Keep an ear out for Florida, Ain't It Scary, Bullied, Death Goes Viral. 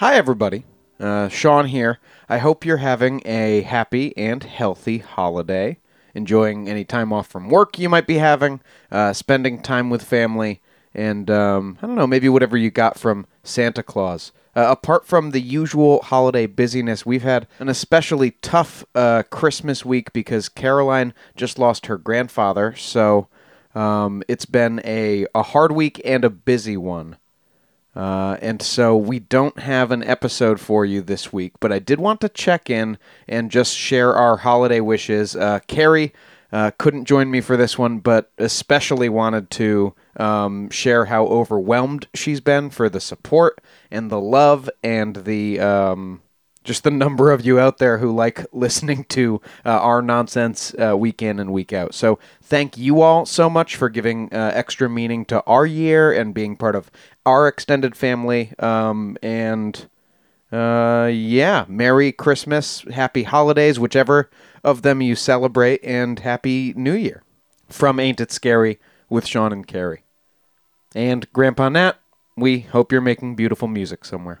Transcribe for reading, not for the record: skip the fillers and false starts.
Hi, everybody. Sean here. I hope you're having a happy and healthy holiday, enjoying any time off from work you might be having, spending time with family, and, I don't know, maybe whatever you got from Santa Claus. Apart from the usual holiday busyness, we've had an especially tough Christmas week because Caroline just lost her grandfather, so it's been a hard week and a busy one. And so we don't have an episode for you this week, but I did want to check in and just share our holiday wishes. Carrie couldn't join me for this one, but especially wanted to share how overwhelmed she's been for the support and the love and the just the number of you out there who like listening to our nonsense week in and week out. So thank you all so much for giving extra meaning to our year and being part of our extended family. And Merry Christmas, Happy Holidays, whichever of them you celebrate, and Happy New Year from Ain't It Scary with Sean and Carrie. And Grandpa Nat, we hope you're making beautiful music somewhere.